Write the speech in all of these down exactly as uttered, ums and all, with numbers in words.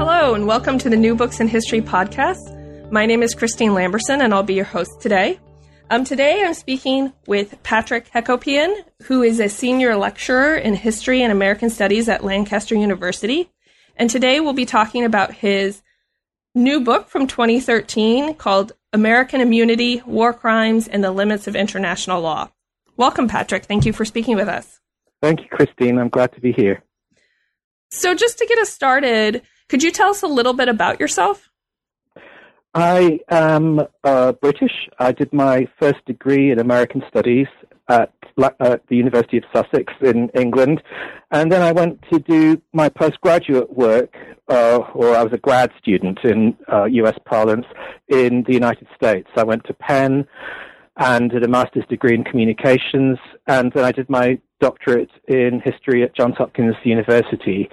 Hello, and welcome to the New Books in History podcast. My name is Christine Lamberson, and I'll be your host today. Um, today, I'm speaking with Patrick Hagopian, who is a senior lecturer in history and American studies at Lancaster University. And today, we'll be talking about his new book from twenty thirteen called American Immunity: War Crimes and the Limits of International Law. Welcome, Patrick. Thank you for speaking with us. Thank you, Christine. I'm glad to be here. So just to get us started, could you tell us a little bit about yourself? I am uh, British. I did my first degree in American Studies at, at the University of Sussex in England. And then I went to do my postgraduate work, uh, or I was a grad student in uh, U S parlance, in the United States. I went to Penn and did a master's degree in communications, and then I did my doctorate in history at Johns Hopkins University.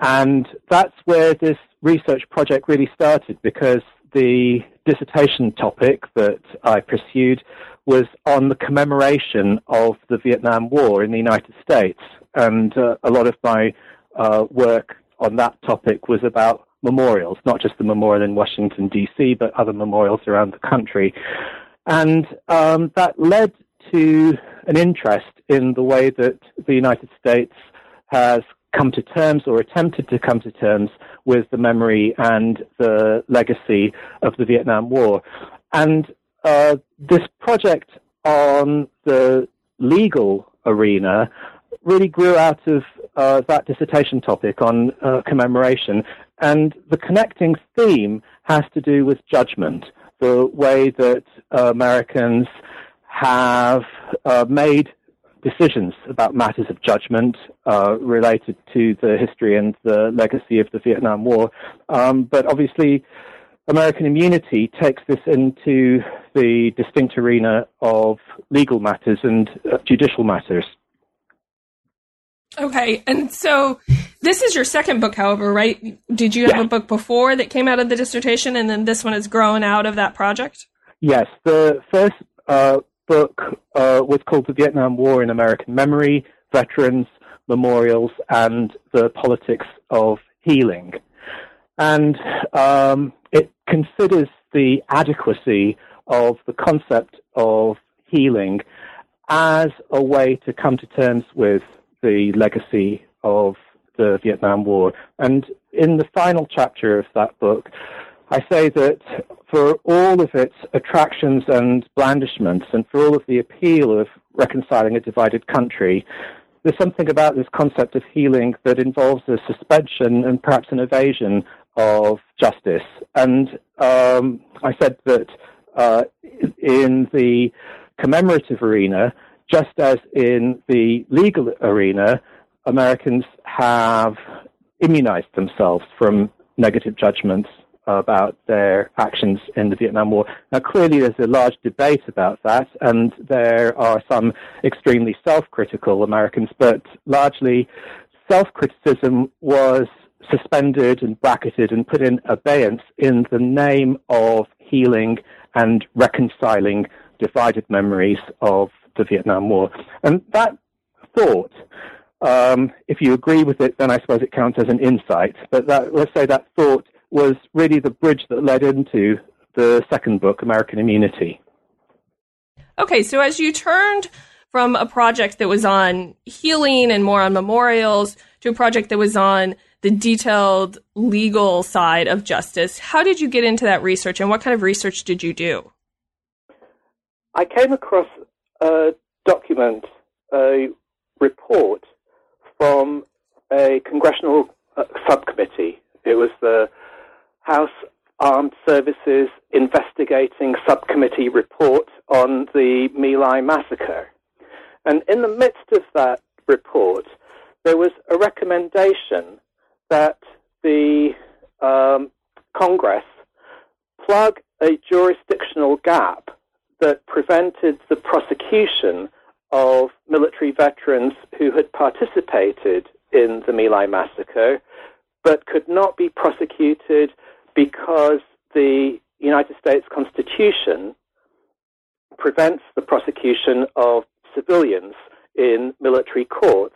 And that's where this research project really started, because the dissertation topic that I pursued was on the commemoration of the Vietnam War in the United States. And uh, a lot of my uh, work on that topic was about memorials, not just the memorial in Washington, D C, but other memorials around the country. And um, that led to an interest in the way that the United States has come to terms, or attempted to come to terms, with the memory and the legacy of the Vietnam War. And uh, this project on the legal arena really grew out of uh, that dissertation topic on uh, commemoration. And the connecting theme has to do with judgment, the way that uh, Americans have uh, made decisions about matters of judgment uh, related to the history and the legacy of the Vietnam War. Um, but obviously, American immunity takes this into the distinct arena of legal matters and uh, judicial matters. Okay, and so this is your second book, however, right? Did you have yeah. a book before that came out of the dissertation, and then this one has grown out of that project? Yes, the first uh, book uh, was called The Vietnam War in American Memory, Veterans, Memorials, and the Politics of Healing. And um, it considers the adequacy of the concept of healing as a way to come to terms with the legacy of the Vietnam War. And in the final chapter of that book, I say that for all of its attractions and blandishments, and for all of the appeal of reconciling a divided country, there's something about this concept of healing that involves a suspension and perhaps an evasion of justice. And um, I said that uh, in the commemorative arena, just as in the legal arena, Americans have immunized themselves from negative judgments about their actions in the Vietnam War. Now, clearly, there's a large debate about that, and there are some extremely self-critical Americans, but largely self-criticism was suspended and bracketed and put in abeyance in the name of healing and reconciling divided memories of the Vietnam War. And that thought, um, if you agree with it, then I suppose it counts as an insight. But that, let's say that thought was really the bridge that led into the second book, American Immunity. Okay, so as you turned from a project that was on healing and more on memorials to a project that was on the detailed legal side of justice, how did you get into that research, and what kind of research did you do? I came across a document, a report from a congressional uh, subcommittee. It was the House Armed Services Investigating Subcommittee report on the My Lai Massacre. And in the midst of that report, there was a recommendation that the um, Congress plug a jurisdictional gap that prevented the prosecution of military veterans who had participated in the My Lai Massacre, but could not be prosecuted because the United States Constitution prevents the prosecution of civilians in military courts,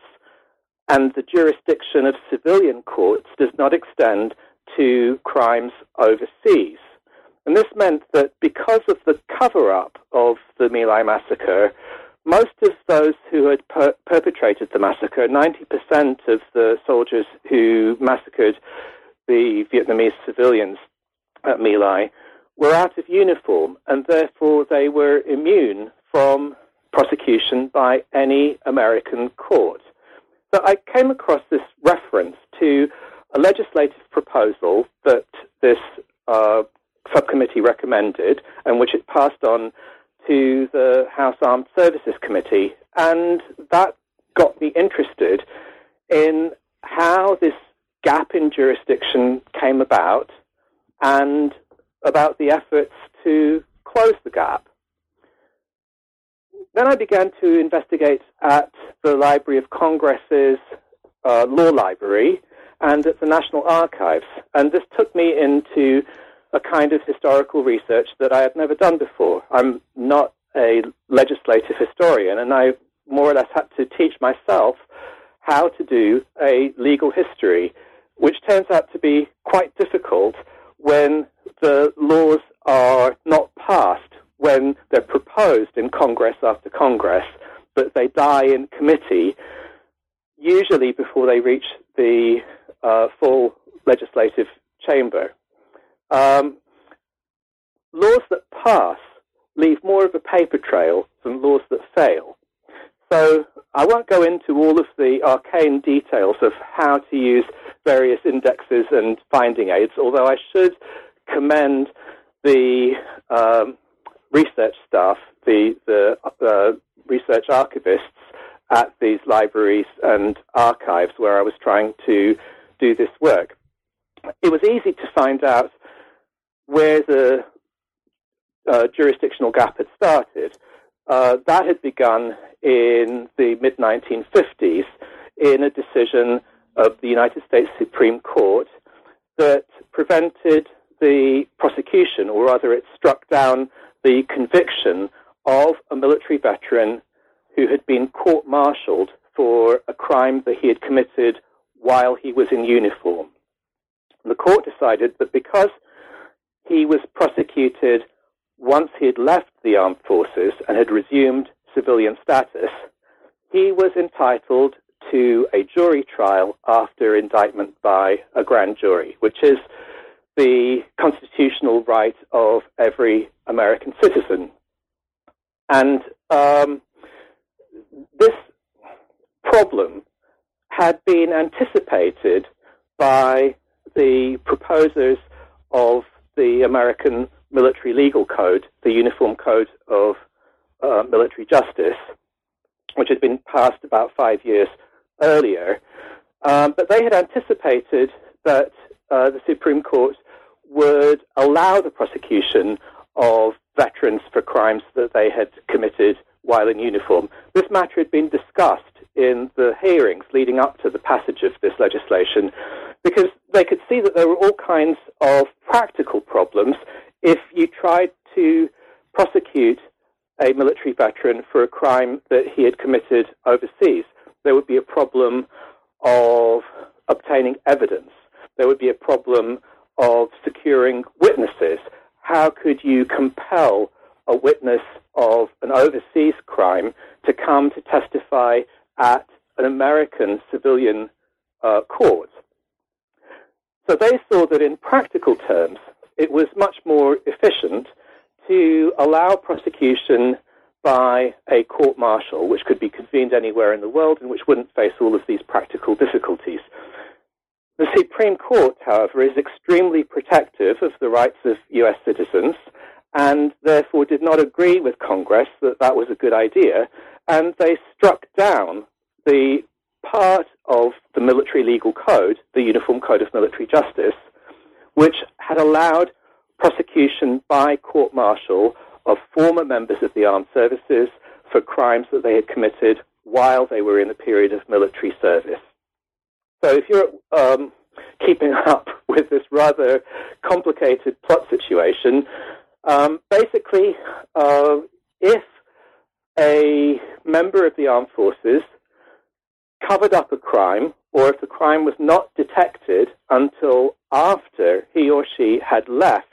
and the jurisdiction of civilian courts does not extend to crimes overseas. And this meant that because of the cover-up of the My Lai Massacre, most of those who had per- perpetrated the massacre, ninety percent of the soldiers who massacred the Vietnamese civilians at My Lai, were out of uniform, and therefore they were immune from prosecution by any American court. So I came across this reference to a legislative proposal that this uh, subcommittee recommended, and which it passed on to the House Armed Services Committee, and that got me interested in how this gap in jurisdiction came about and about the efforts to close the gap. Then I began to investigate at the Library of Congress's uh, Law Library and at the National Archives, and this took me into a kind of historical research that I had never done before. I'm not a legislative historian, and I more or less had to teach myself how to do a legal history, which turns out to be quite difficult when the laws are not passed, when they're proposed in Congress after Congress, but they die in committee, usually before they reach the uh, full legislative chamber. Um, laws that pass leave more of a paper trail than laws that fail. So I won't go into all of the arcane details of how to use various indexes and finding aids, although I should commend the um, research staff, the, the uh, research archivists at these libraries and archives where I was trying to do this work. It was easy to find out where the uh, jurisdictional gap had started. Uh, that had begun in the mid nineteen fifties in a decision of the United States Supreme Court that prevented the prosecution, or rather it struck down the conviction of a military veteran who had been court-martialed for a crime that he had committed while he was in uniform. The court decided that because he was prosecuted once he had left the armed forces and had resumed civilian status, he was entitled to a jury trial after indictment by a grand jury, which is the constitutional right of every American citizen. And um, this problem had been anticipated by the proposers of the American Military Legal Code, the Uniform Code of uh, Military Justice, which had been passed about five years earlier. Um, but they had anticipated that uh, the Supreme Court would allow the prosecution of veterans for crimes that they had committed while in uniform. This matter had been discussed in the hearings leading up to the passage of this legislation, because they could see that there were all kinds of practical problems if you tried to prosecute a military veteran for a crime that he had committed overseas. There would be a problem of obtaining evidence. There would be a problem of securing witnesses. How could you compel a witness of an overseas crime to come to testify at an American civilian uh, court? So they saw that in practical terms, it was much more efficient to allow prosecution by a court-martial, which could be convened anywhere in the world and which wouldn't face all of these practical difficulties. The Supreme Court, however, is extremely protective of the rights of U S citizens, and therefore did not agree with Congress that that was a good idea, and they struck down the part of the military legal code, the Uniform Code of Military Justice, which had allowed prosecution by court-martial of former members of the armed services for crimes that they had committed while they were in the period of military service. So if you're um, keeping up with this rather complicated plot situation, um, basically, uh, if a member of the armed forces covered up a crime, or if the crime was not detected until after he or she had left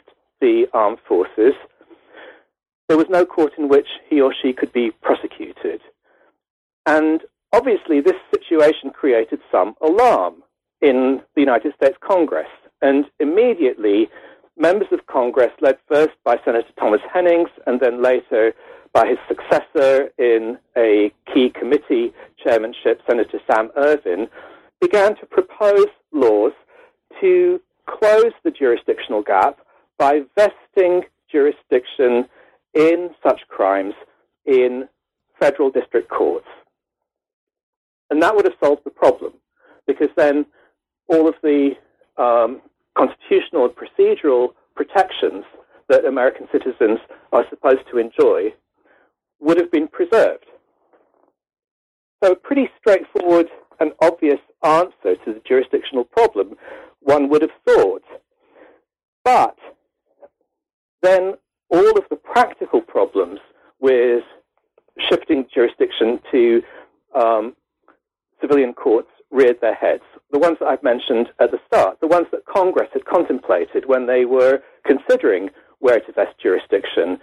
the armed forces, there was no court in which he or she could be prosecuted. And obviously this situation created some alarm in the United States Congress. And immediately members of Congress, led first by Senator Thomas Hennings and then later by his successor in a key committee chairmanship, Senator Sam Ervin, began to propose laws to close the jurisdictional gap by vesting jurisdiction in such crimes in federal district courts. And that would have solved the problem, because then all of the um, constitutional and procedural protections that American citizens are supposed to enjoy would have been preserved. So a pretty straightforward and obvious answer to the jurisdictional problem, one would have thought. But then all of the practical problems with shifting jurisdiction to um, civilian courts reared their heads, the ones that I've mentioned at the start, the ones that Congress had contemplated when they were considering where to vest jurisdiction,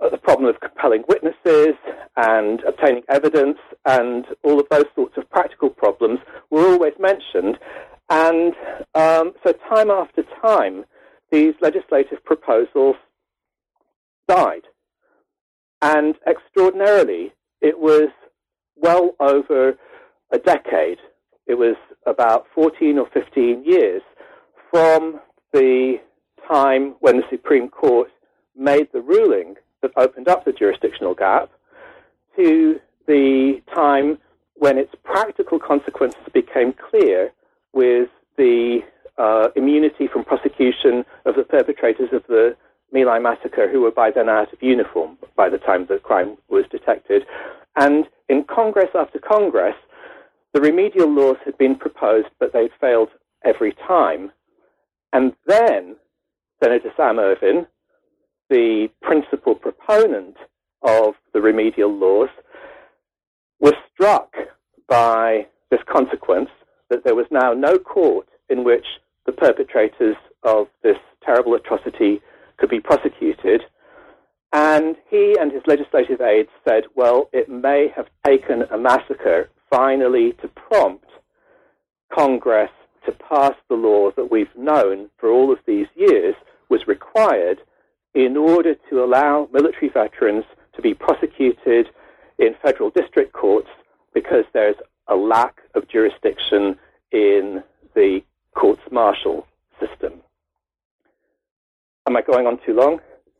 uh, the problem of compelling witnesses and obtaining evidence and all of those sorts of practical problems were always mentioned. And um, so time after time, these legislative proposals died. And extraordinarily, it was well over a decade. It was about fourteen or fifteen years from the time when the Supreme Court made the ruling that opened up the jurisdictional gap to the time when its practical consequences became clear with the uh, immunity from prosecution of the perpetrators of the My Lai Massacre, who were by then out of uniform by the time the crime was detected. And in Congress after Congress, the remedial laws had been proposed, but they'd failed every time. And then Senator Sam Ervin, the principal proponent of the remedial laws, was struck by this consequence that there was now no court in which the perpetrators of this terrible atrocity could be prosecuted. And he and his legislative aides said, well, it may have taken a massacre finally to prompt Congress to pass the law that we've known for all of these years was required in order to allow military veterans to be prosecuted in federal district courts, because there's a lack of jurisdiction in the courts martial system. Am I going on too long?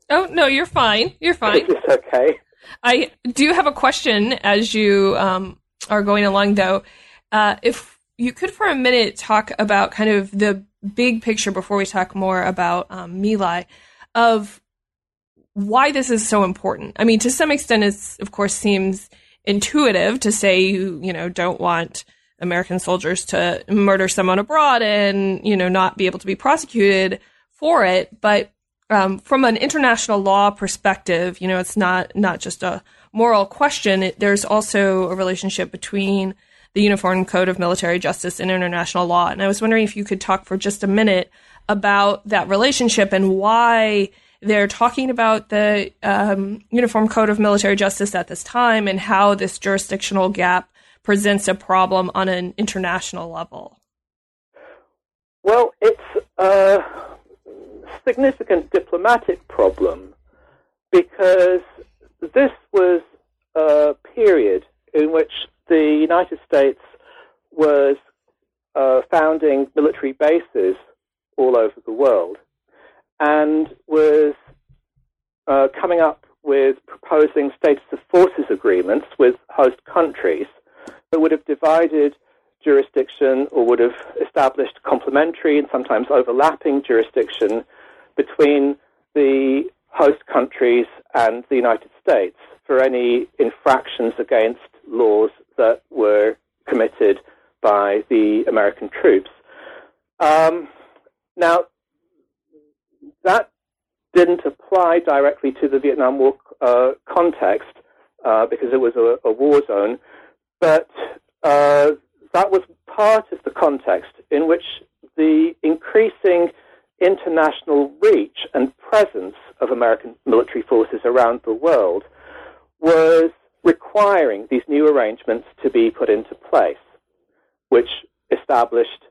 Oh, no, you're fine. You're fine. It's okay. I do have a question as you um, are going along, though. Uh, if you could, for a minute, talk about kind of the big picture before we talk more about um, My Lai, of why this is so important. I mean, to some extent, it's, of course, seems intuitive to say you, you know, don't want American soldiers to murder someone abroad and, you know, not be able to be prosecuted for it. But um, from an international law perspective, you know, it's not not just a moral question. It, there's also a relationship between the Uniform Code of Military Justice and international law. And I was wondering if you could talk for just a minute about that relationship and why they're talking about the um, Uniform Code of Military Justice at this time and how this jurisdictional gap presents a problem on an international level. Well, it's Uh... significant diplomatic problem, because this was a period in which the United States was uh, founding military bases all over the world and was uh, coming up with proposing status of forces agreements with host countries that would have divided jurisdiction, or would have established complementary and sometimes overlapping jurisdiction between the host countries and the United States for any infractions against laws that were committed by the American troops. Um, now, that didn't apply directly to the Vietnam War uh, context uh, because it was a, a war zone, but uh, that was part of the context in which the increasing international reach and presence of American military forces around the world was requiring these new arrangements to be put into place, which established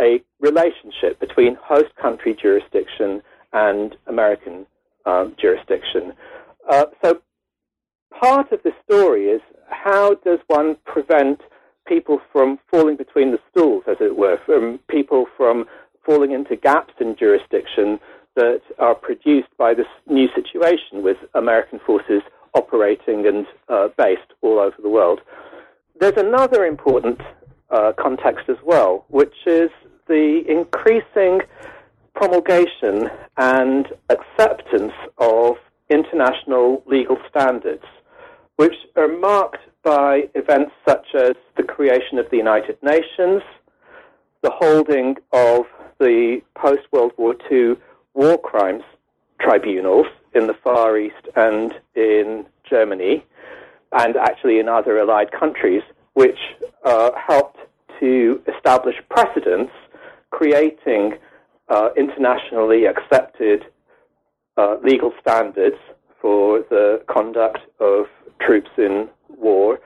a relationship between host country jurisdiction and American um, jurisdiction. Uh, so part of the story is, how does one prevent people from falling between the stools, as it were, from people from falling into gaps in jurisdiction that are produced by this new situation with American forces operating and uh, based all over the world? There's another important uh, context as well, which is the increasing promulgation and acceptance of international legal standards, which are marked by events such as the creation of the United Nations, the holding of the post-World War Two war crimes tribunals in the Far East and in Germany, and actually in other allied countries, which uh, helped to establish precedents, creating uh, internationally accepted uh, legal standards for the conduct of troops in war,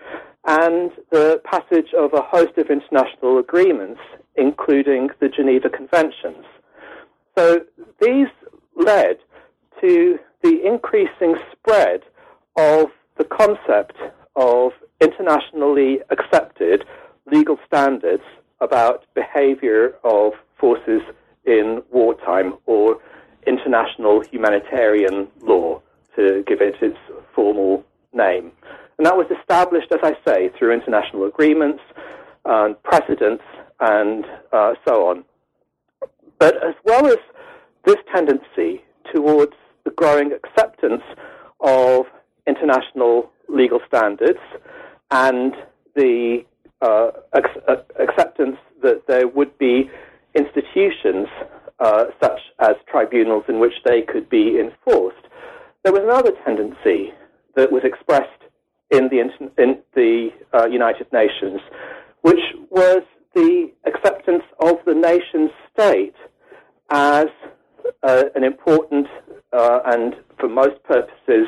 and the passage of a host of international agreements, including the Geneva Conventions. So these led to the increasing spread of the concept of internationally accepted legal standards about behavior of forces in wartime, or international humanitarian law, to give it its formal name. And that was established, as I say, through international agreements and precedents and uh, so on. But as well as this tendency towards the growing acceptance of international legal standards and the uh, ac- acceptance that there would be institutions uh, such as tribunals in which they could be enforced, there was another tendency that was expressed in the, in the uh, United Nations, which was the acceptance of the nation state as uh, an important uh, and, for most purposes,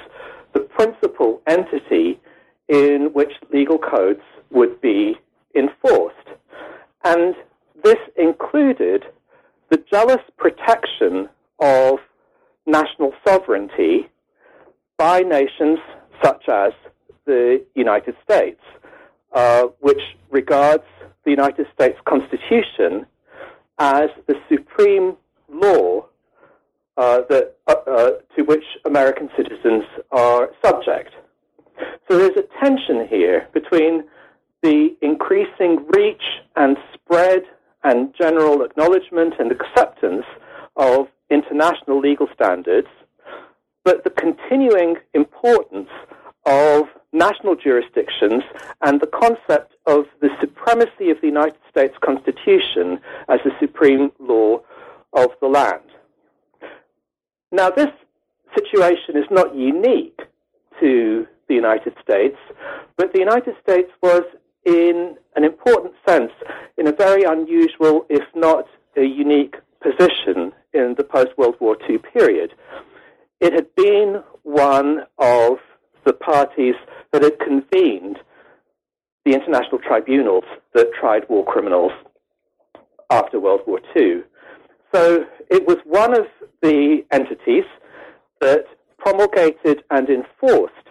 the principal entity in which legal codes would be enforced. And this included the jealous protection of national sovereignty by nations such as the United States, uh, which regards the United States Constitution as the supreme law uh, that, uh, uh, to which American citizens are subject. So there's a tension here between the increasing reach and spread and general acknowledgement and acceptance of international legal standards, but the continuing importance of national jurisdictions and the concept of the supremacy of the United States Constitution as the supreme law of the land. Now, this situation is not unique to the United States, but the United States was, in an important sense, in a very unusual, if not a unique, position in the post-World War Two period. It had been one of the parties that had convened the international tribunals that tried war criminals after World War Two. So it was one of the entities that promulgated and enforced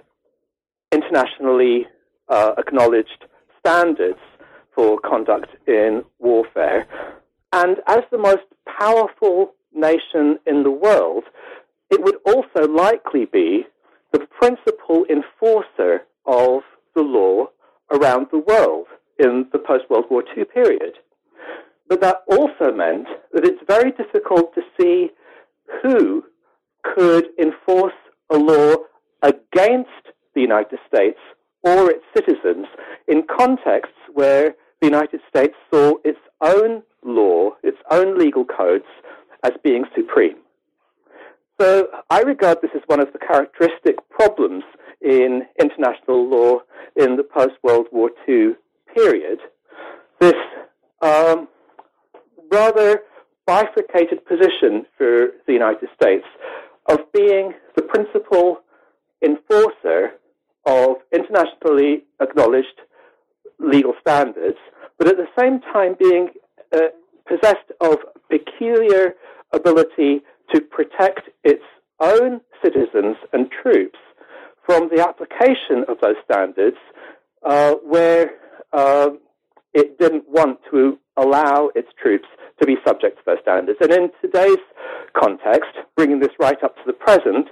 internationally uh, acknowledged standards for conduct in warfare. And as the most powerful nation in the world, it would also likely be the principal enforcer of the law around the world in the post-World War Two period. But that also meant that it's very difficult to see who could enforce a law against the United States or its citizens in contexts where the United States saw its own law, its own legal codes, as being supreme. So I regard this as one of the characteristic problems in international law in the post-World War Two period, this um, rather bifurcated position for the United States of being the principal enforcer of internationally acknowledged legal standards, but at the same time being uh, possessed of peculiar ability to protect its own citizens and troops from the application of those standards uh, where uh, it didn't want to allow its troops to be subject to those standards. And in today's context, bringing this right up to the present,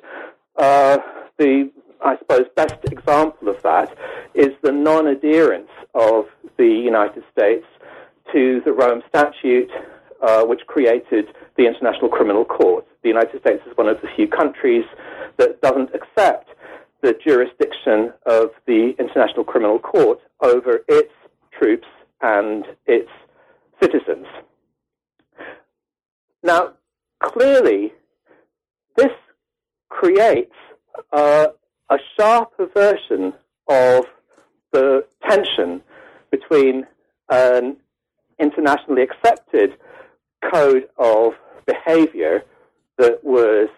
uh, the I suppose best example of that is the non-adherence of the United States to the Rome Statute, uh, which created the International Criminal Court. The United States is one of the few countries that doesn't accept the jurisdiction of the International Criminal Court over its troops and its citizens. Now, clearly, this creates uh, a sharp aversion of the tension between an internationally accepted code of behavior that was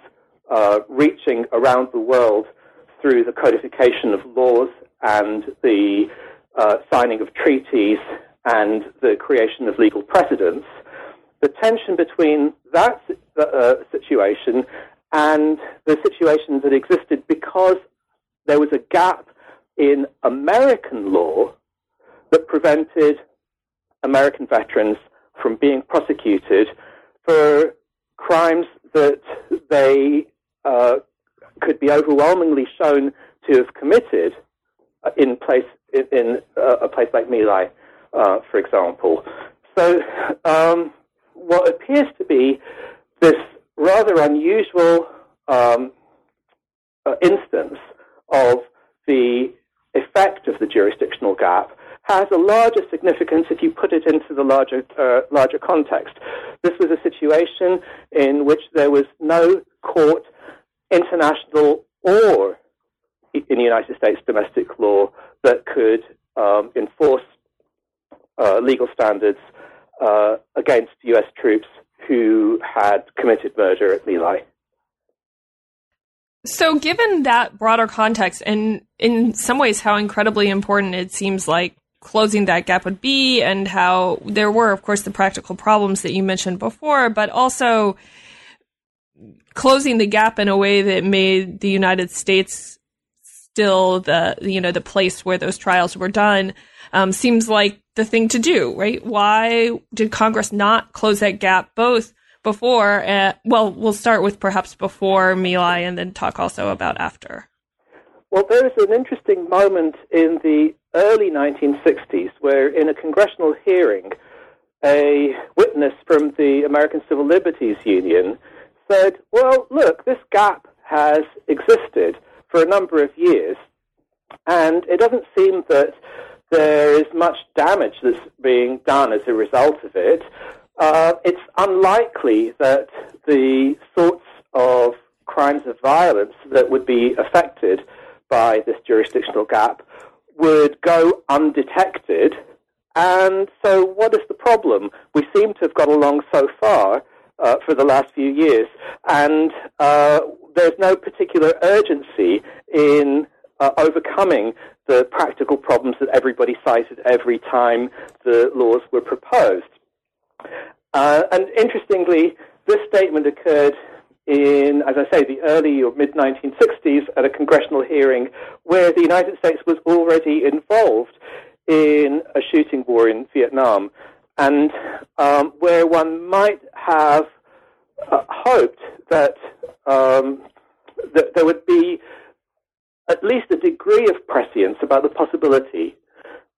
uh, reaching around the world through the codification of laws and the uh, signing of treaties and the creation of legal precedents, the tension between that uh, situation and the situation that existed because there was a gap in American law that prevented American veterans from being prosecuted for crimes that they uh, could be overwhelmingly shown to have committed in place in uh, a place like My Lai, uh, for example. So um, what appears to be this rather unusual um, uh, instance of the effect of the jurisdictional gap has a larger significance if you put it into the larger uh, larger context. This was a situation in which there was no court, international or in the United States domestic law, that could um, enforce uh, legal standards uh, against U S troops who had committed murder at My Lai. So given that broader context, and in some ways how incredibly important it seems like closing that gap would be, and how there were, of course, the practical problems that you mentioned before, but also closing the gap in a way that made the United States still the, you know, the place where those trials were done, um, seems like the thing to do, right? Why did Congress not close that gap both before, uh, well, we'll start with perhaps before My Lai and then talk also about after. Well, there is an interesting moment in the early nineteen sixties where in a congressional hearing, a witness from the American Civil Liberties Union said, well, look, this gap has existed for a number of years, and it doesn't seem that there is much damage that's being done as a result of it. Uh, it's unlikely that the sorts of crimes of violence that would be affected by this jurisdictional gap would go undetected. And so what is the problem? We seem to have got along so far uh, for the last few years, and uh, there's no particular urgency in uh, overcoming the practical problems that everybody cited every time the laws were proposed. Uh, and interestingly, this statement occurred in, as I say, the early or mid nineteen sixties at a congressional hearing where the United States was already involved in a shooting war in Vietnam, and um, where one might have uh, hoped that, um, that there would be at least a degree of prescience about the possibility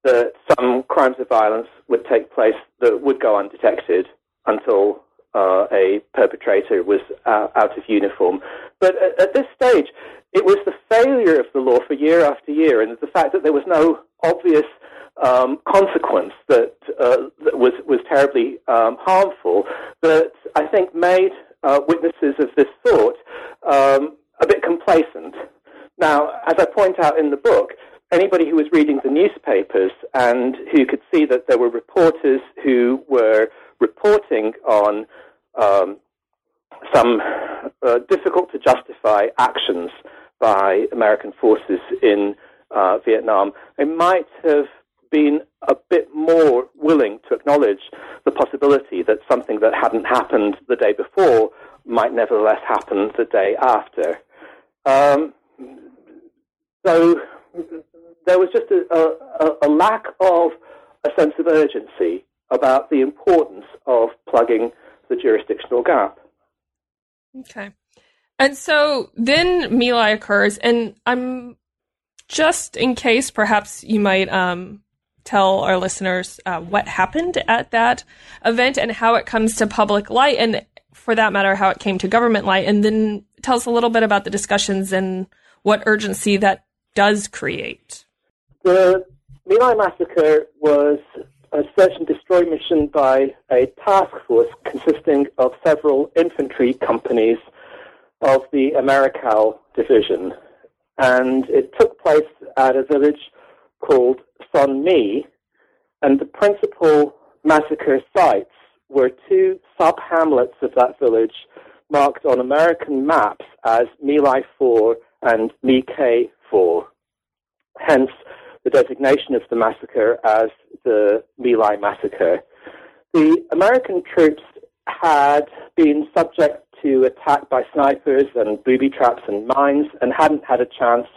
that some crimes of violence would take place that would go undetected until uh, a perpetrator was uh, out of uniform. But at, at this stage, it was the failure of the law for year after year, and the fact that there was no obvious um, consequence that, uh, that was, was terribly um, harmful, that I think made uh, witnesses of this sort um, a bit complacent. Now, as I point out in the book, anybody who was reading the newspapers and who could see that there were reporters who were reporting on um, some uh, difficult-to-justify actions by American forces in uh, Vietnam, they might have been a bit more willing to acknowledge the possibility that something that hadn't happened the day before might nevertheless happen the day after. Um, so there was just a, a, a lack of a sense of urgency about the importance of plugging the jurisdictional gap. Okay. And so then My Lai occurs, and I'm just in case perhaps you might um, tell our listeners uh, what happened at that event and how it comes to public light, and for that matter, how it came to government light, and then tell us a little bit about the discussions and what urgency that does create. The My Lai Massacre was a search and destroy mission by a task force consisting of several infantry companies of the Americal Division. And it took place at a village called Son My, and the principal massacre sites were two sub-hamlets of that village marked on American maps as My Lai Four and My Khe Four, hence the designation of the massacre as the My Lai Massacre. The American troops had been subject to attack by snipers and booby traps and mines and hadn't had a chance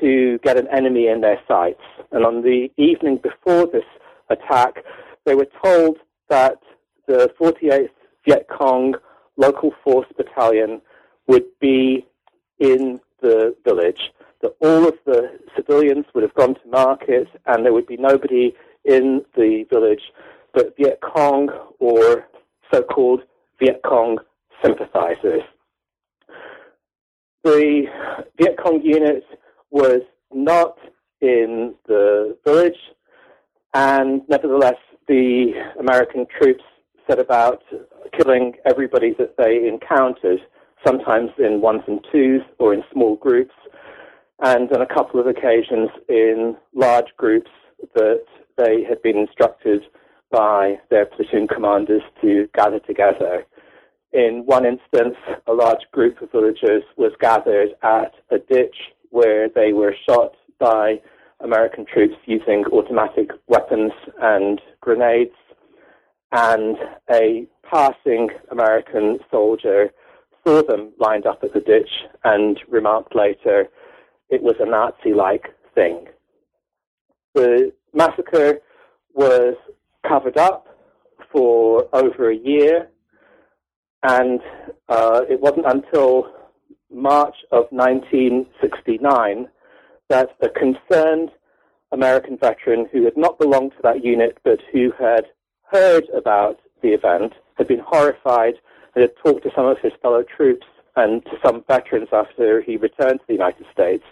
to get an enemy in their sights. And on the evening before this attack, they were told that the forty-eighth Viet Cong local force battalion would be in the village, that all of the civilians would have gone to market and there would be nobody in the village but Viet Cong or so-called Viet Cong sympathizers. The Viet Cong unit was not in the village, and nevertheless the American troops set about killing everybody that they encountered, sometimes in ones and twos or in small groups, and on a couple of occasions in large groups that they had been instructed by their platoon commanders to gather together. In one instance, a large group of villagers was gathered at a ditch where they were shot by American troops using automatic weapons and grenades, and a passing American soldier saw them lined up at the ditch and remarked later, "It was a Nazi-like thing." The massacre was covered up for over a year, and uh, it wasn't until March of nineteen sixty-nine that a concerned American veteran who had not belonged to that unit but who had heard about the event, had been horrified, and had talked to some of his fellow troops and to some veterans after he returned to the United States,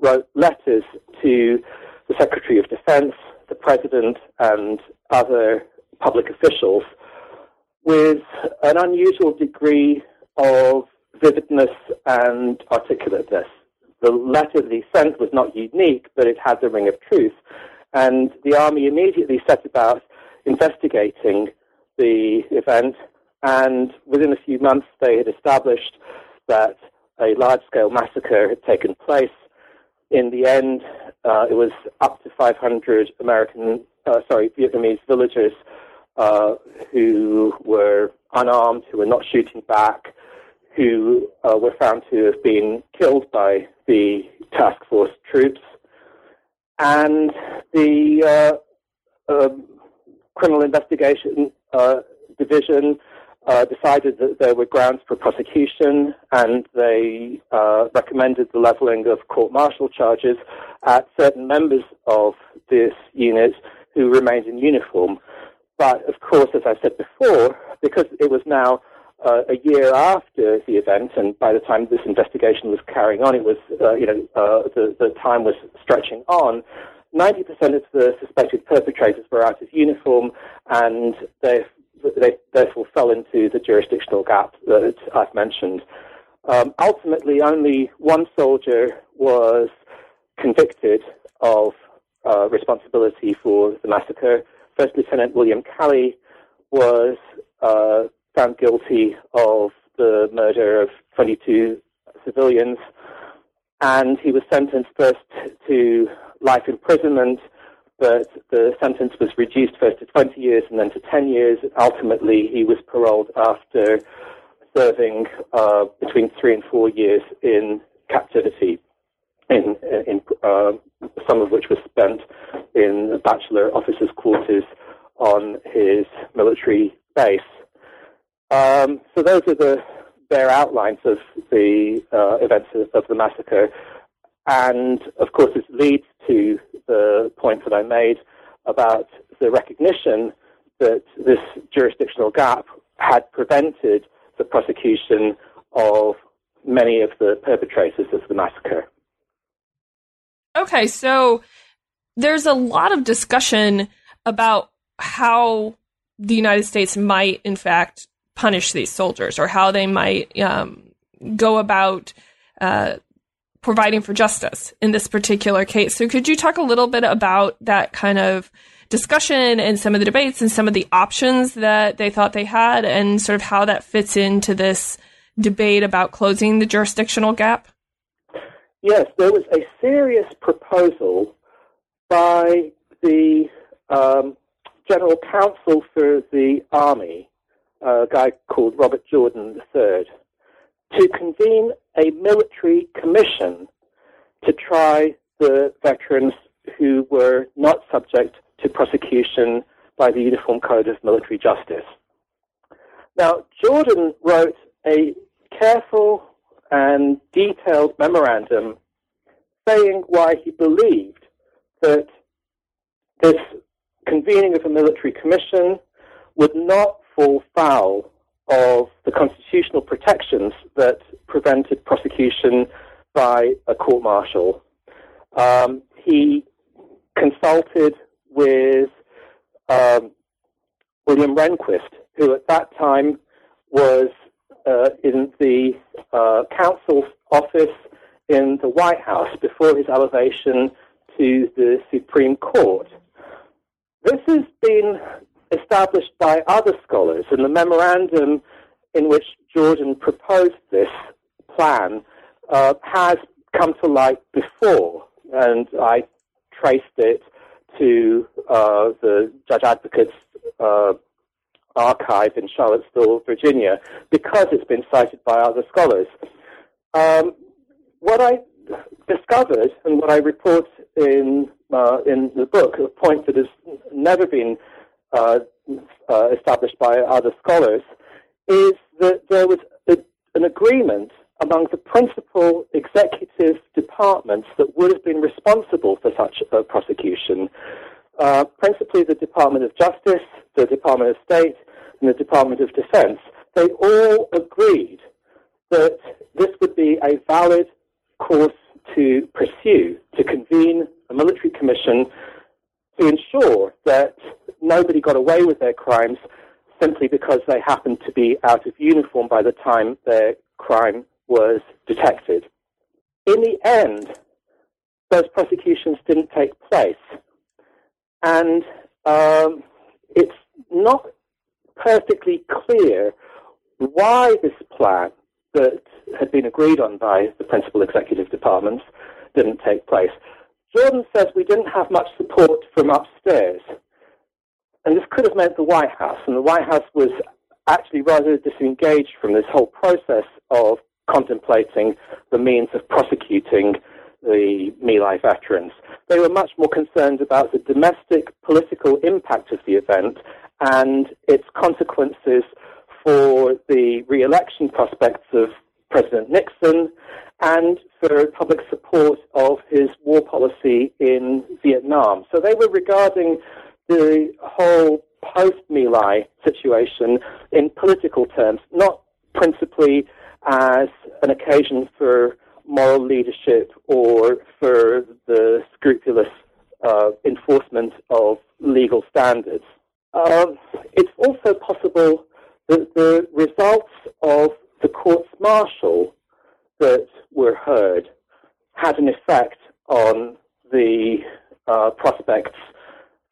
wrote letters to the Secretary of Defense, the President, and other public officials with an unusual degree of vividness and articulateness. The letter that he sent was not unique, but it had the ring of truth, and the Army immediately set about investigating the event, and within a few months they had established that a large-scale massacre had taken place. In the end, uh, it was up to five hundred American, uh, sorry, Vietnamese villagers uh, who were unarmed, who were not shooting back, who uh, were found to have been killed by the task force troops. And the uh, uh, Criminal Investigation uh, Division uh, decided that there were grounds for prosecution, and they uh, recommended the leveling of court-martial charges at certain members of this unit who remained in uniform. But, of course, as I said before, because it was now uh, a year after the event, and by the time this investigation was carrying on, it was, uh, you know, uh, the, the time was stretching on, ninety percent of the suspected perpetrators were out of uniform, and they, they therefore fell into the jurisdictional gap that I've mentioned. Um, ultimately, only one soldier was convicted of uh, responsibility for the massacre. First Lieutenant William Calley was uh, found guilty of the murder of twenty-two civilians, and he was sentenced first to life imprisonment, but the sentence was reduced first to twenty years and then to ten years. Ultimately, he was paroled after serving uh, between three and four years in captivity, in, in uh, some of which was spent in the bachelor officers' quarters on his military base. Um, so those are the bare outlines of the uh, events of, of the massacre. And, of course, this leads to the point that I made about the recognition that this jurisdictional gap had prevented the prosecution of many of the perpetrators of the massacre. Okay, so there's a lot of discussion about how the United States might, in fact, punish these soldiers, or how they might um, go about Uh, providing for justice in this particular case. So could you talk a little bit about that kind of discussion and some of the debates and some of the options that they thought they had, and sort of how that fits into this debate about closing the jurisdictional gap? Yes, there was a serious proposal by the um, General Counsel for the Army, a guy called Robert Jordan the third, to convene a military commission to try the veterans who were not subject to prosecution by the Uniform Code of Military Justice. Now, Jordan wrote a careful and detailed memorandum saying why he believed that this convening of a military commission would not fall foul of the constitutional protections that prevented prosecution by a court-martial. Um, he consulted with um, William Rehnquist, who at that time was uh, in the uh, counsel's office in the White House before his elevation to the Supreme Court. This has been established by other scholars, and the memorandum in which Jordan proposed this plan uh, has come to light before, and I traced it to uh, the Judge Advocates uh, archive in Charlottesville, Virginia, because it's been cited by other scholars. Um, what I discovered, and what I report in uh, in the book, a point that has never been Uh, uh, established by other scholars, is that there was a, an agreement among the principal executive departments that would have been responsible for such a prosecution, uh, principally the Department of Justice, the Department of State, and the Department of Defense. They all agreed that this would be a valid course to pursue, to convene a military commission to ensure that nobody got away with their crimes simply because they happened to be out of uniform by the time their crime was detected. In the end, those prosecutions didn't take place. And um, it's not perfectly clear why this plan that had been agreed on by the principal executive departments didn't take place. Jordan says we didn't have much support from upstairs. And this could have meant the White House, and the White House was actually rather disengaged from this whole process of contemplating the means of prosecuting the My Lai veterans. They were much more concerned about the domestic political impact of the event and its consequences for the re-election prospects of President Nixon and for public support of his war policy in Vietnam. So they were regarding the whole post-My Lai situation in political terms, not principally as an occasion for moral leadership or for the scrupulous uh, enforcement of legal standards. Uh, it's also possible that the results of the courts-martial that were heard had an effect on the uh, prospects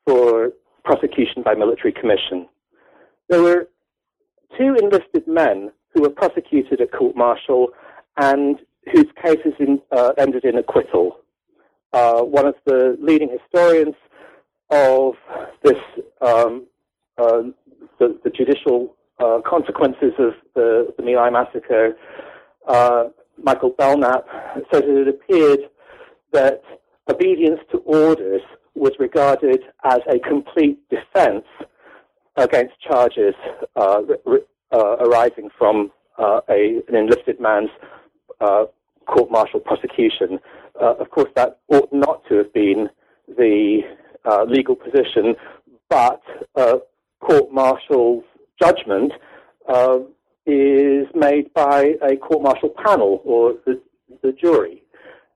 for prosecution by military commission. There were two enlisted men who were prosecuted at court-martial and whose cases in, uh, ended in acquittal. Uh, one of the leading historians of this, um, uh, the, the judicial uh, consequences of the, the My Lai massacre, uh, Michael Belknap, says that it appeared that obedience to orders was regarded as a complete defense against charges uh, re- uh, arising from uh, a, an enlisted man's uh, court-martial prosecution. Uh, of course, that ought not to have been the uh, legal position, but uh, court-martial judgment uh, is made by a court-martial panel or the, the jury.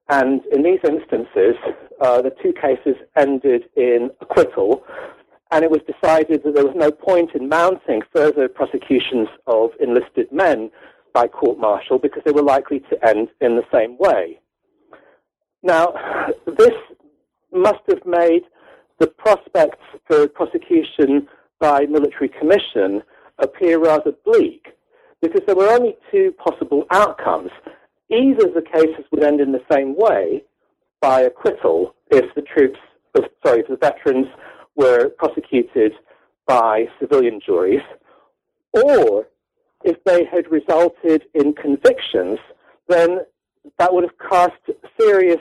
And in these instances, uh, the two cases ended in acquittal, and it was decided that there was no point in mounting further prosecutions of enlisted men by court-martial because they were likely to end in the same way. Now, this must have made the prospects for prosecution by military commission appear rather bleak, because there were only two possible outcomes. Either the cases would end in the same way by acquittal if the troops, sorry, if the veterans were prosecuted by civilian juries, or if they had resulted in convictions, then that would have cast serious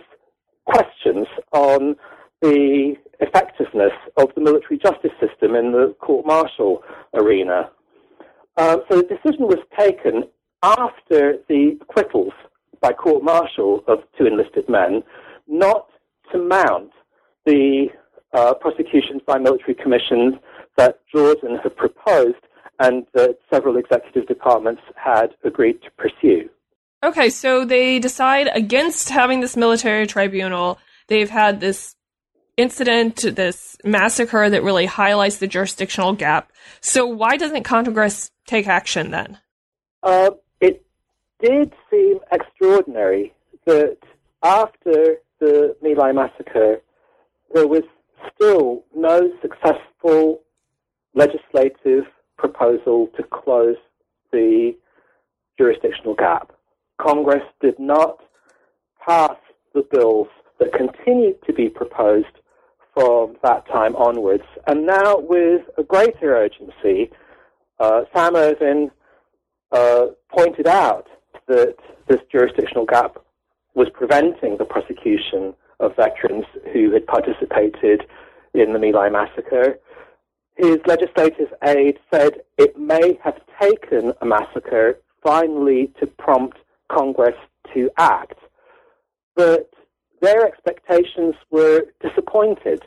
questions on the effectiveness of the military justice system in the court-martial arena. Uh, so the decision was taken after the acquittals by court-martial of two enlisted men, not to mount the uh, prosecutions by military commissions that Jordan had proposed and that several executive departments had agreed to pursue. Okay, so they decide against having this military tribunal. They've had this incident, this massacre that really highlights the jurisdictional gap. So why doesn't Congress take action then? Uh, it did seem extraordinary that after the My Lai massacre, there was still no successful legislative proposal to close the jurisdictional gap. Congress did not pass the bills that continued to be proposed from that time onwards. And now, with a greater urgency, uh, Sam Ervin Uh, pointed out that this jurisdictional gap was preventing the prosecution of veterans who had participated in the My Lai massacre. His legislative aide said it may have taken a massacre finally to prompt Congress to act, but their expectations were disappointed,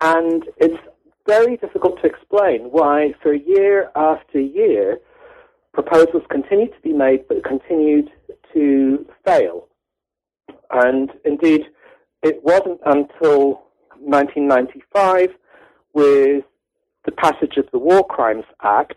and it's very difficult to explain why, for year after year, proposals continued to be made, but continued to fail. And indeed, it wasn't until nineteen ninety-five, with the passage of the War Crimes Act,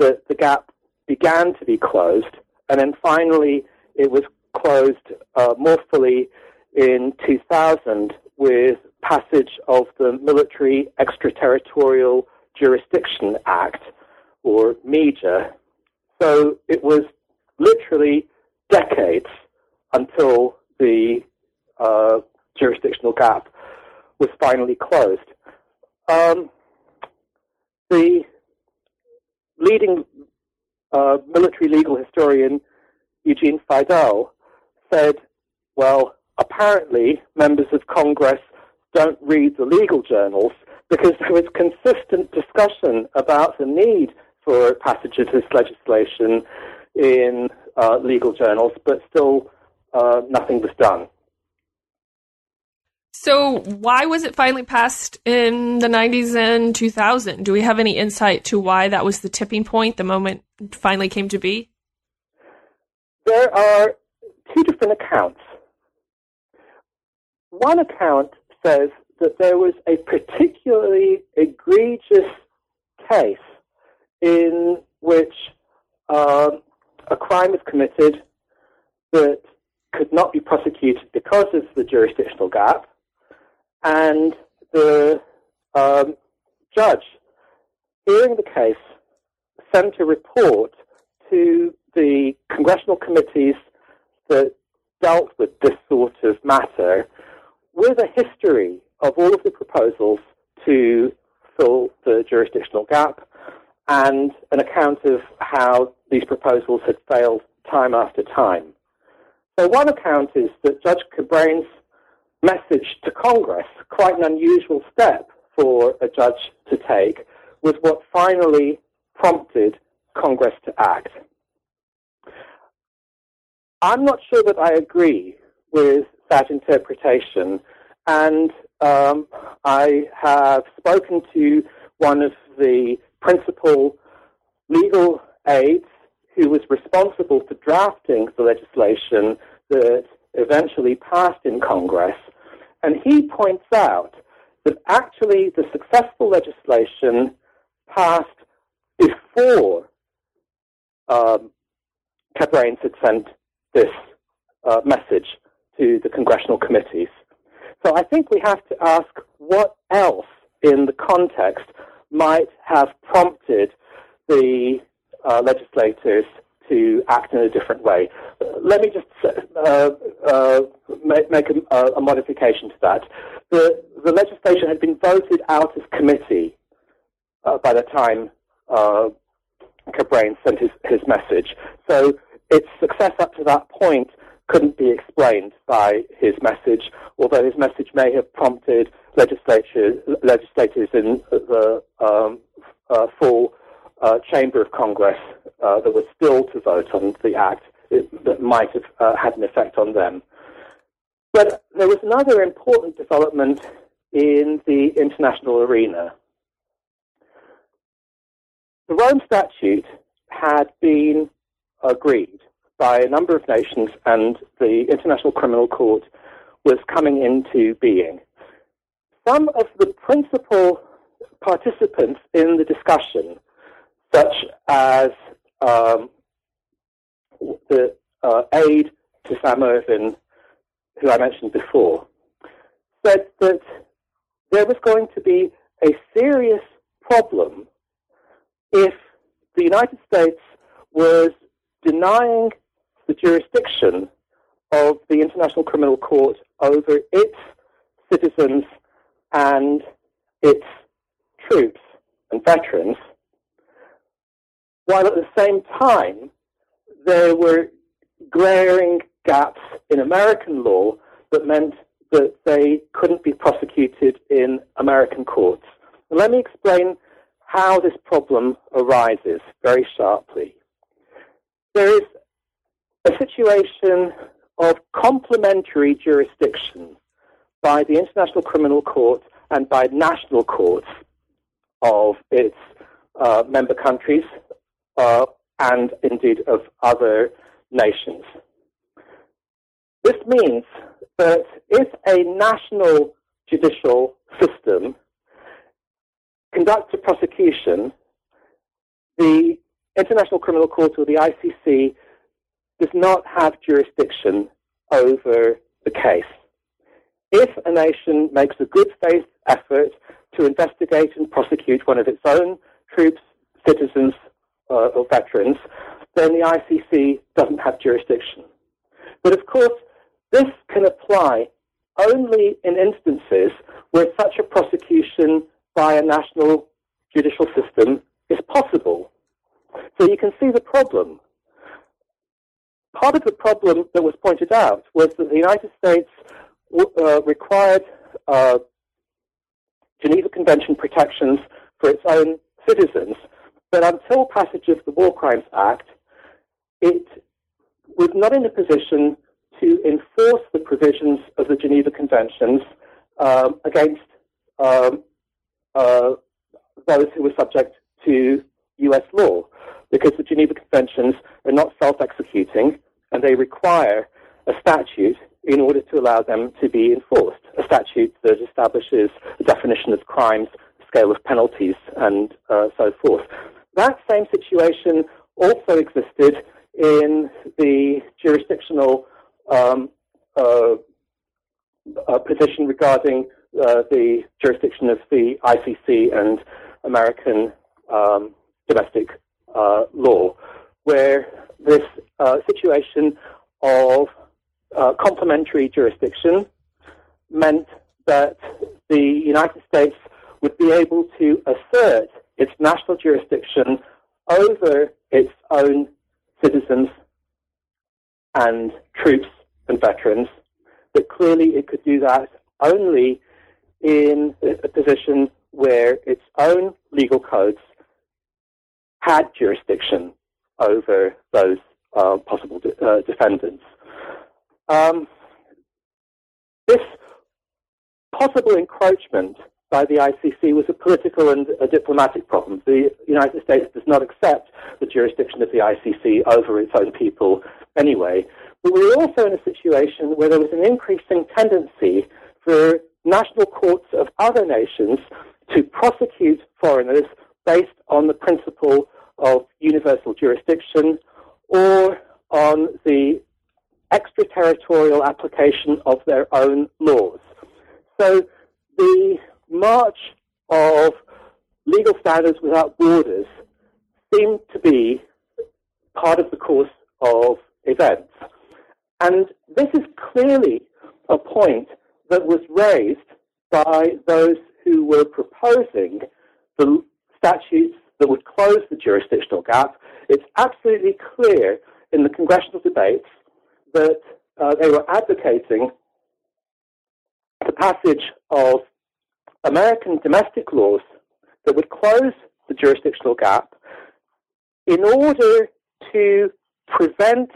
that the gap began to be closed. And then finally, it was closed uh, more fully in two thousand with passage of the Military Extraterritorial Jurisdiction Act, or M E J A. So it was literally decades until the uh, jurisdictional gap was finally closed. Um, the leading uh, military legal historian, Eugene Feidel, said, well, apparently members of Congress don't read the legal journals because there was consistent discussion about the need for passage of this legislation in uh, legal journals, but still uh, nothing was done. So why was it finally passed in the nineties and two thousand? Do we have any insight to why that was the tipping point, the moment it finally came to be? There are two different accounts. One account says that there was a particularly egregious case in which uh, a crime was committed that could not be prosecuted because of the jurisdictional gap, and the um, judge, hearing the case, sent a report to the congressional committees that dealt with this sort of matter with a history of all of the proposals to fill the jurisdictional gap and an account of how these proposals had failed time after time. So one account is that Judge Cabranes' message to Congress, quite an unusual step for a judge to take, was what finally prompted Congress to act. I'm not sure that I agree with that interpretation, and um, I have spoken to one of the principal legal aides who was responsible for drafting the legislation that eventually passed in Congress, and he points out that actually the successful legislation passed before um, Cabranes had sent this uh, message to the congressional committees. So I think we have to ask what else in the context might have prompted the uh, legislators to act in a different way. Let me just uh, uh, make, make a, a modification to that. The, the legislation had been voted out of committee uh, by the time uh, Cabranes sent his, his message. So its success up to that point couldn't be explained by his message, although his message may have prompted legislators, legislators in the um, uh, full uh, chamber of Congress uh, that was still to vote on the act. It, that might have uh, had an effect on them. But there was another important development in the international arena. The Rome Statute had been agreed by a number of nations, and the International Criminal Court was coming into being. Some of the principal participants in the discussion, such as um, the uh, aide to Sam Ervin, who I mentioned before, said that there was going to be a serious problem if the United States was denying the jurisdiction of the International Criminal Court over its citizens and its troops and veterans, while at the same time there were glaring gaps in American law that meant that they couldn't be prosecuted in American courts. And let me explain how this problem arises very sharply. There is a situation of complementary jurisdiction by the International Criminal Court and by national courts of its uh, member countries uh, and indeed of other nations. This means that if a national judicial system conducts a prosecution, the International Criminal Court, or the I C C, does not have jurisdiction over the case. If a nation makes a good faith effort to investigate and prosecute one of its own troops, citizens, uh, or veterans, then the I C C doesn't have jurisdiction. But of course, this can apply only in instances where such a prosecution by a national judicial system is possible. So you can see the problem. Part of the problem that was pointed out was that the United States uh, required uh, Geneva Convention protections for its own citizens, But until passage of the War Crimes Act, it was not in a position to enforce the provisions of the Geneva Conventions um, against um, uh, those who were subject to U S law, because the Geneva Conventions are not self-executing, and they require a statute in order to allow them to be enforced, a statute that establishes the definition of crimes, scale of penalties, and uh, so forth. That same situation also existed in the jurisdictional um, uh, uh, position regarding uh, the jurisdiction of the I C C and American um, domestic uh, law, where this uh, situation of Uh, complementary jurisdiction meant that the United States would be able to assert its national jurisdiction over its own citizens and troops and veterans, but clearly it could do that only in a position where its own legal codes had jurisdiction over those uh, possible de- uh, defendants. Um, this possible encroachment by the I C C was a political and a diplomatic problem. The United States does not accept the jurisdiction of the I C C over its own people anyway. But we were also in a situation where there was an increasing tendency for national courts of other nations to prosecute foreigners based on the principle of universal jurisdiction or on the extraterritorial application of their own laws. So the march of legal standards without borders seemed to be part of the course of events. And this is clearly a point that was raised by those who were proposing the statutes that would close the jurisdictional gap. It's absolutely clear in the congressional debates that uh, they were advocating the passage of American domestic laws that would close the jurisdictional gap in order to prevent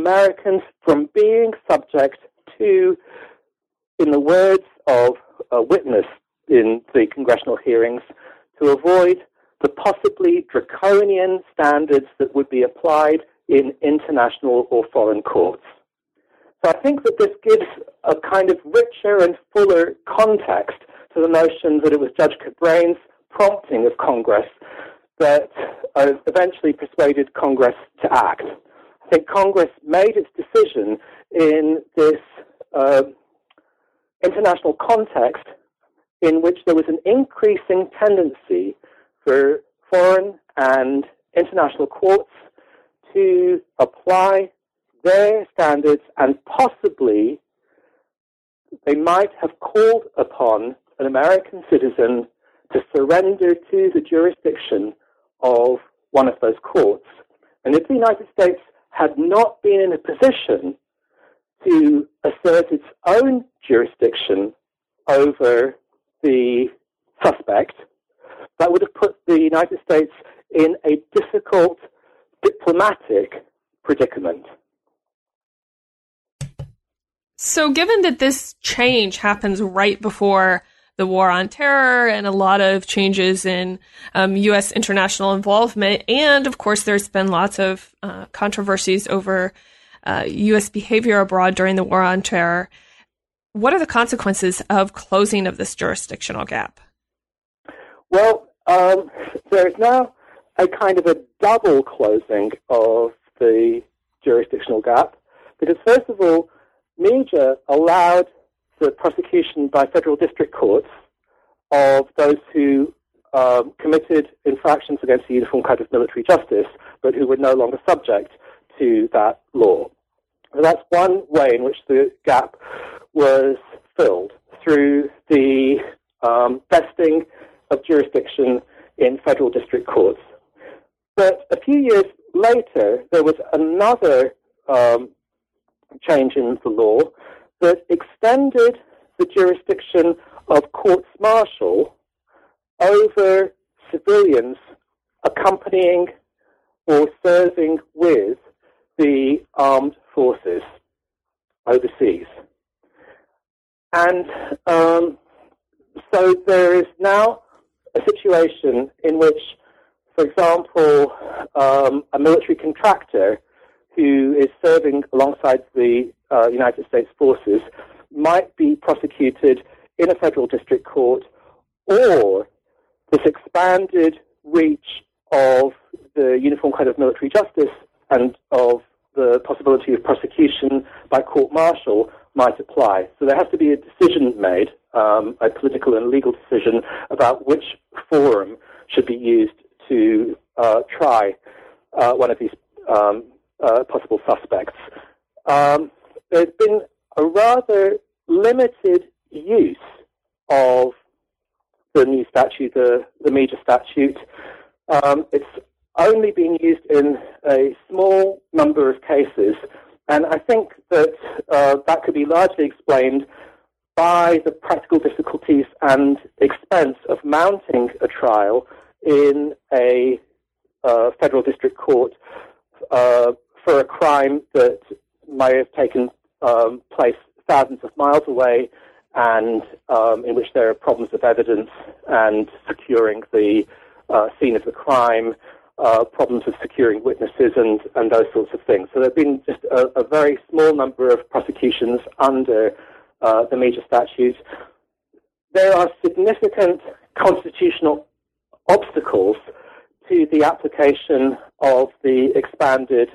Americans from being subject to, in the words of a witness in the congressional hearings, to avoid the possibly draconian standards that would be applied in international or foreign courts. So I think that this gives a kind of richer and fuller context to the notion that it was Judge Cabranes' prompting of Congress that uh, eventually persuaded Congress to act. I think Congress made its decision in this uh, international context in which there was an increasing tendency for foreign and international courts to apply their standards, and possibly they might have called upon an American citizen to surrender to the jurisdiction of one of those courts. And if the United States had not been in a position to assert its own jurisdiction over the suspect, that would have put the United States in a difficult diplomatic predicament. So given that this change happens right before the War on Terror and a lot of changes in um, U S international involvement, and of course there's been lots of uh, controversies over uh, U S behavior abroad during the War on Terror, what are the consequences of closing of this jurisdictional gap? Well, um, there is now a kind of a double closing of the jurisdictional gap, because first of all, M E J A allowed the prosecution by federal district courts of those who um, committed infractions against the Uniform Code of Military Justice, but who were no longer subject to that law. And that's one way in which the gap was filled, through the um, vesting of jurisdiction in federal district courts. But a few years later, there was another um, change in the law that extended the jurisdiction of courts martial over civilians accompanying or serving with the armed forces overseas. And um, so there is now a situation in which, for example, um, a military contractor who is serving alongside the uh, United States forces might be prosecuted in a federal district court, or this expanded reach of the Uniform Code of Military Justice and of the possibility of prosecution by court-martial might apply. So there has to be a decision made, um, a political and legal decision, about which forum should be used to uh, try uh, one of these um, uh, possible suspects. Um, there's been a rather limited use of the new statute, the, the major statute. Um, it's only been used in a small number of cases, and I think that uh, that could be largely explained by the practical difficulties and expense of mounting a trial in a uh, federal district court uh, for a crime that might have taken um, place thousands of miles away, and um, in which there are problems of evidence and securing the uh, scene of the crime, uh, problems of securing witnesses and, and those sorts of things. So there have been just a, a very small number of prosecutions under uh, the major statute. There are significant constitutional obstacles to the application of the expanded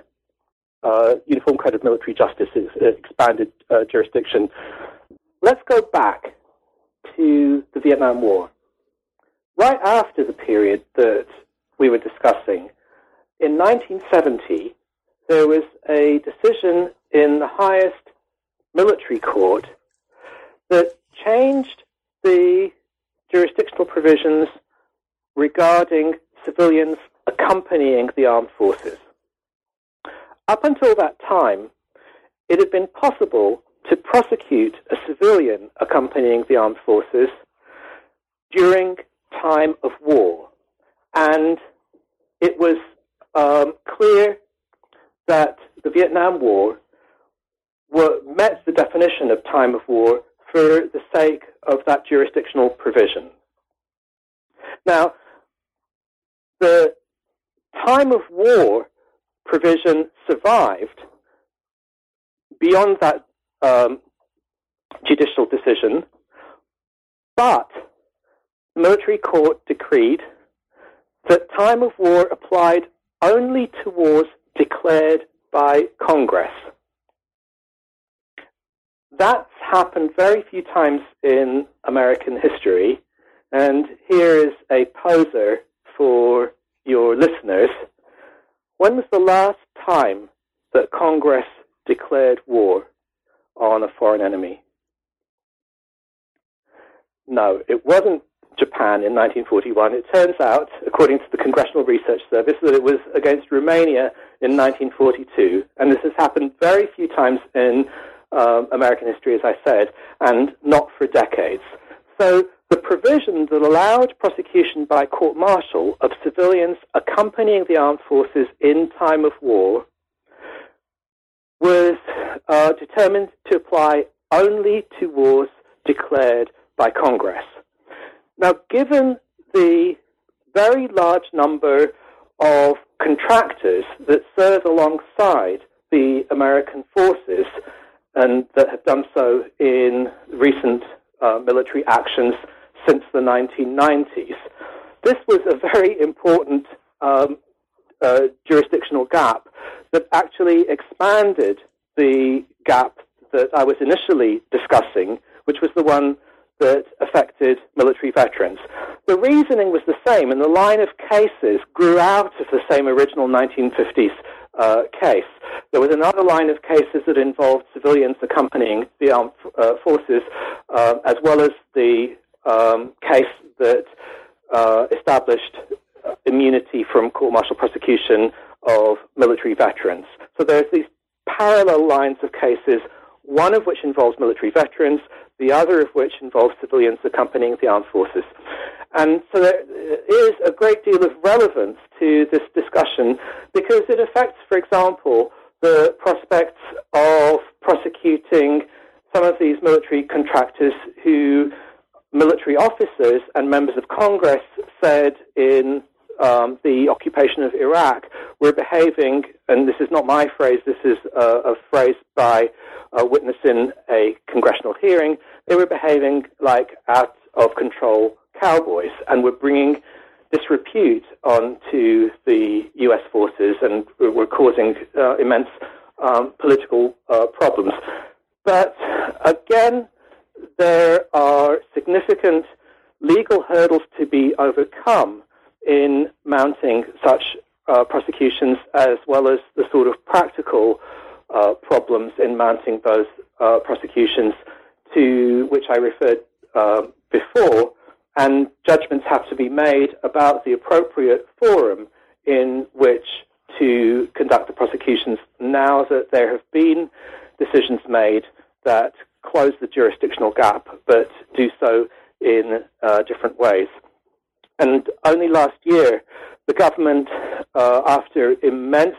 uh, Uniform Code of Military Justice's expanded uh, jurisdiction. Let's go back to the Vietnam War. Right after the period that we were discussing, in nineteen seventy, there was a decision in the highest military court that changed the jurisdictional provisions regarding civilians accompanying the armed forces. Up until that time, it had been possible to prosecute a civilian accompanying the armed forces during time of war. And it was um, clear that the Vietnam War were, met the definition of time of war for the sake of that jurisdictional provision. Now, the time of war provision survived beyond that Um, judicial decision, but the military court decreed that time of war applied only to wars declared by Congress. That's happened very few times in American history, and here is a poser for your listeners. When was the last time that Congress declared war on a foreign enemy? No, it wasn't Japan in nineteen forty-one. It turns out, according to the Congressional Research Service, that it was against Romania in nineteen forty-two. And this has happened very few times in um, American history, as I said, and not for decades. So the provision that allowed prosecution by court-martial of civilians accompanying the armed forces in time of war was uh, determined to apply only to wars declared by Congress. Now, given the very large number of contractors that serve alongside the American forces and that have done so in recent uh, military actions since the nineteen nineties, this was a very important um, Uh, jurisdictional gap that actually expanded the gap that I was initially discussing, which was the one that affected military veterans. The reasoning was the same, and the line of cases grew out of the same original nineteen fifties uh, case. There was another line of cases that involved civilians accompanying the armed uh, forces, uh, as well as the um, case that uh, established immunity from court-martial prosecution of military veterans. So there's these parallel lines of cases, one of which involves military veterans, the other of which involves civilians accompanying the armed forces. And so there is a great deal of relevance to this discussion because it affects, for example, the prospects of prosecuting some of these military contractors who military officers and members of Congress said in um, the occupation of Iraq were behaving, and this is not my phrase, this is a, a phrase by a witness in a congressional hearing, they were behaving like out of control cowboys and were bringing disrepute onto the U S forces and were causing uh, immense um, political uh, problems. But again, there are significant legal hurdles to be overcome in mounting such uh, prosecutions, as well as the sort of practical uh, problems in mounting those uh, prosecutions to which I referred uh, before. And judgments have to be made about the appropriate forum in which to conduct the prosecutions now that there have been decisions made that close the jurisdictional gap, but do so in uh, different ways. And only last year, the government, uh, after immense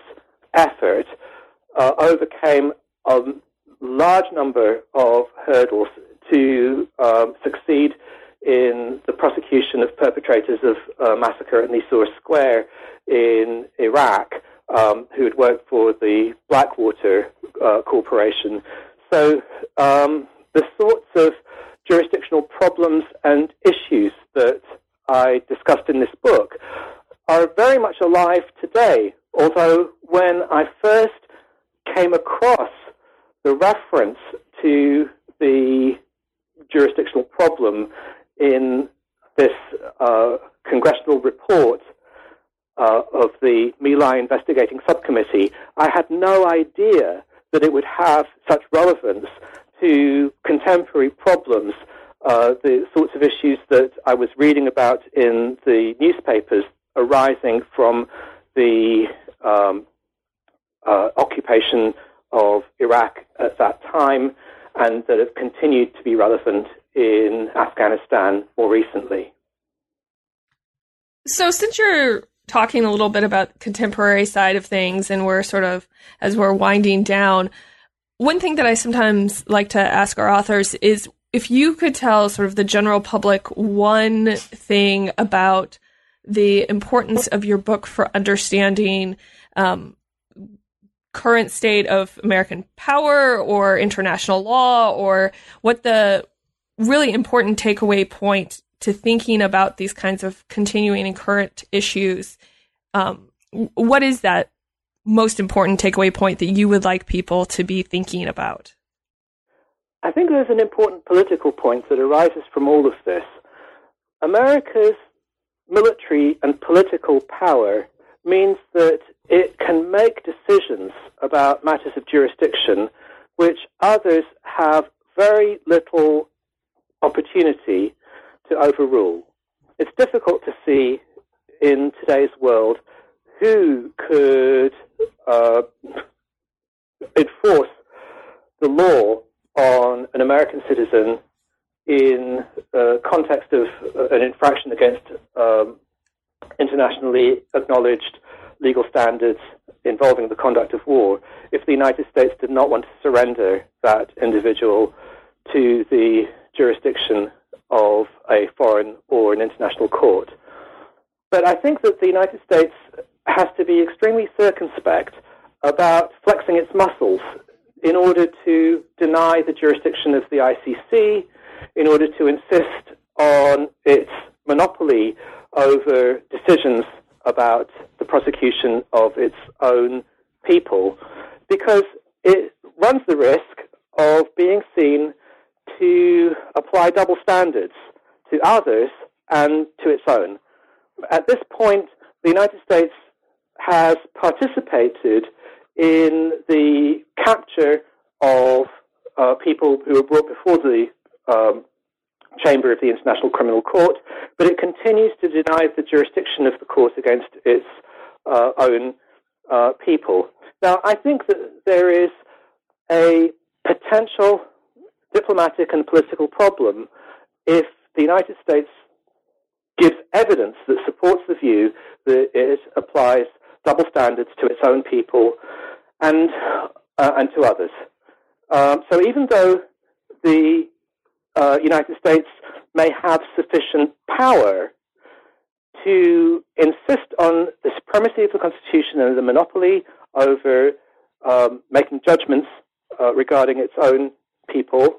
effort, uh, overcame a large number of hurdles to uh, succeed in the prosecution of perpetrators of uh, massacre at Nisour Square in Iraq, um, who had worked for the Blackwater uh, Corporation. So um, the sorts of jurisdictional problems and issues that I discussed in this book are very much alive today, although when I first came across the reference to the jurisdictional problem in this uh, congressional report uh, of the My Lai Investigating Subcommittee, I had no idea that it would have such relevance to contemporary problems, uh, the sorts of issues that I was reading about in the newspapers arising from the um, uh, occupation of Iraq at that time, and that have continued to be relevant in Afghanistan more recently. So since you're talking a little bit about the contemporary side of things, and we're sort of, as we're winding down, one thing that I sometimes like to ask our authors is if you could tell sort of the general public one thing about the importance of your book for understanding um, current state of American power or international law, or what the really important takeaway point to thinking about these kinds of continuing and current issues. Um, what is that most important takeaway point that you would like people to be thinking about? I think there's an important political point that arises from all of this. America's military and political power means that it can make decisions about matters of jurisdiction which others have very little opportunity to overrule. It's difficult to see in today's world who could uh, enforce the law on an American citizen in the uh, context of uh, an infraction against um, internationally acknowledged legal standards involving the conduct of war if the United States did not want to surrender that individual to the jurisdiction of a foreign or an international court. But I think that the United States has to be extremely circumspect about flexing its muscles in order to deny the jurisdiction of the I C C, in order to insist on its monopoly over decisions about the prosecution of its own people, because it runs the risk of being seen to apply double standards to others and to its own. At this point, the United States has participated in the capture of uh, people who were brought before the um, chamber of the International Criminal Court, but it continues to deny the jurisdiction of the court against its uh, own uh, people. Now, I think that there is a potential potential diplomatic and political problem if the United States gives evidence that supports the view that it applies double standards to its own people and uh, and to others. Um, so even though the uh, United States may have sufficient power to insist on the supremacy of the Constitution and the monopoly over um, making judgments uh, regarding its own people,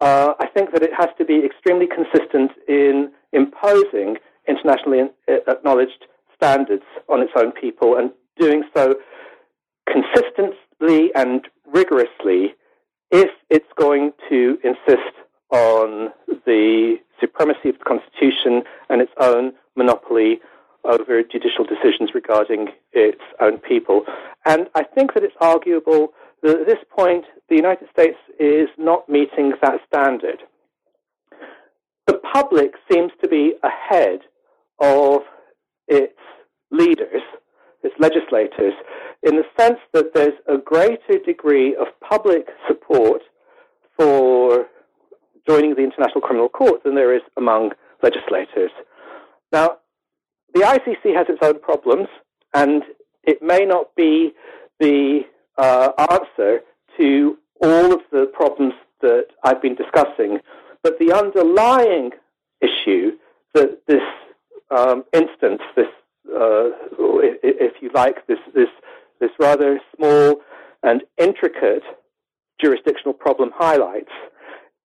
uh, I think that it has to be extremely consistent in imposing internationally acknowledged standards on its own people and doing so consistently and rigorously if it's going to insist on the supremacy of the Constitution and its own monopoly over judicial decisions regarding its own people. And I think that it's arguable that at this point the United States is not meeting that standard. The public seems to be ahead of its leaders, its legislators, in the sense that there's a greater degree of public support for joining the International Criminal Court than there is among legislators. Now, the I C C has its own problems, and it may not be the uh, answer to all of the problems that I've been discussing, but the underlying issue that this um, instance, this, uh, if you like, this, this, this rather small and intricate jurisdictional problem highlights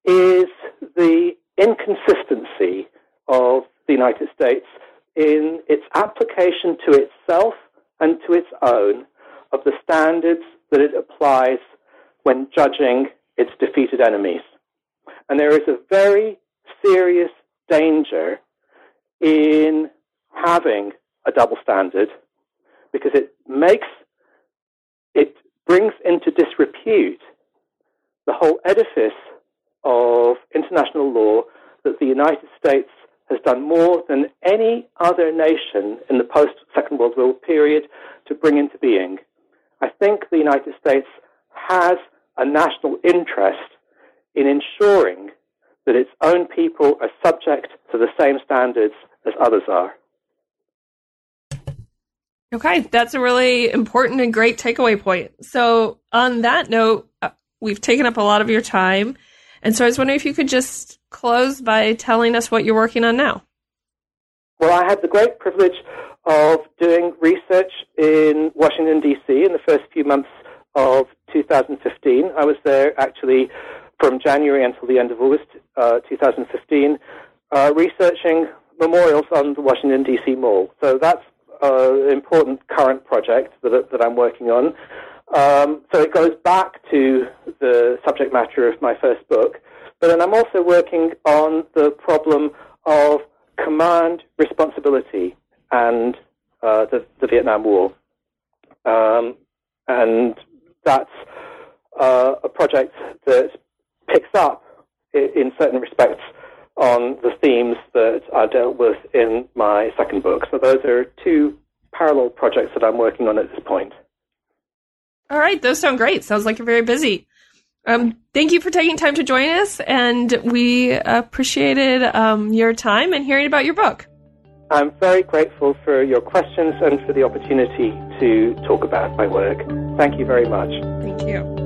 is the inconsistency of the United States in its application to itself and to its own of the standards that it applies when judging its defeated enemies. And there is a very serious danger in having a double standard because it makes, it brings into disrepute the whole edifice of international law that the United States has done more than any other nation in the post-Second World War period to bring into being. I think the United States has a national interest in ensuring that its own people are subject to the same standards as others are. Okay, that's a really important and great takeaway point. So on that note, we've taken up a lot of your time. And so I was wondering if you could just close by telling us what you're working on now. Well, I had the great privilege of doing research in Washington, D C in the first few months of two thousand fifteen. I was there actually from January until the end of August uh, two thousand fifteen, uh, researching memorials on the Washington, D C Mall. So that's uh, an important current project that, that I'm working on. Um, so it goes back to the subject matter of my first book. But then I'm also working on the problem of command responsibility and uh, the, the Vietnam War. Um, and that's uh, a project that picks up, in certain respects, on the themes that I dealt with in my second book. So those are two parallel projects that I'm working on at this point. All right. Those sound great. Sounds like you're very busy. Um, thank you for taking time to join us, and we appreciated um, your time and hearing about your book. I'm very grateful for your questions and for the opportunity to talk about my work. Thank you very much. Thank you.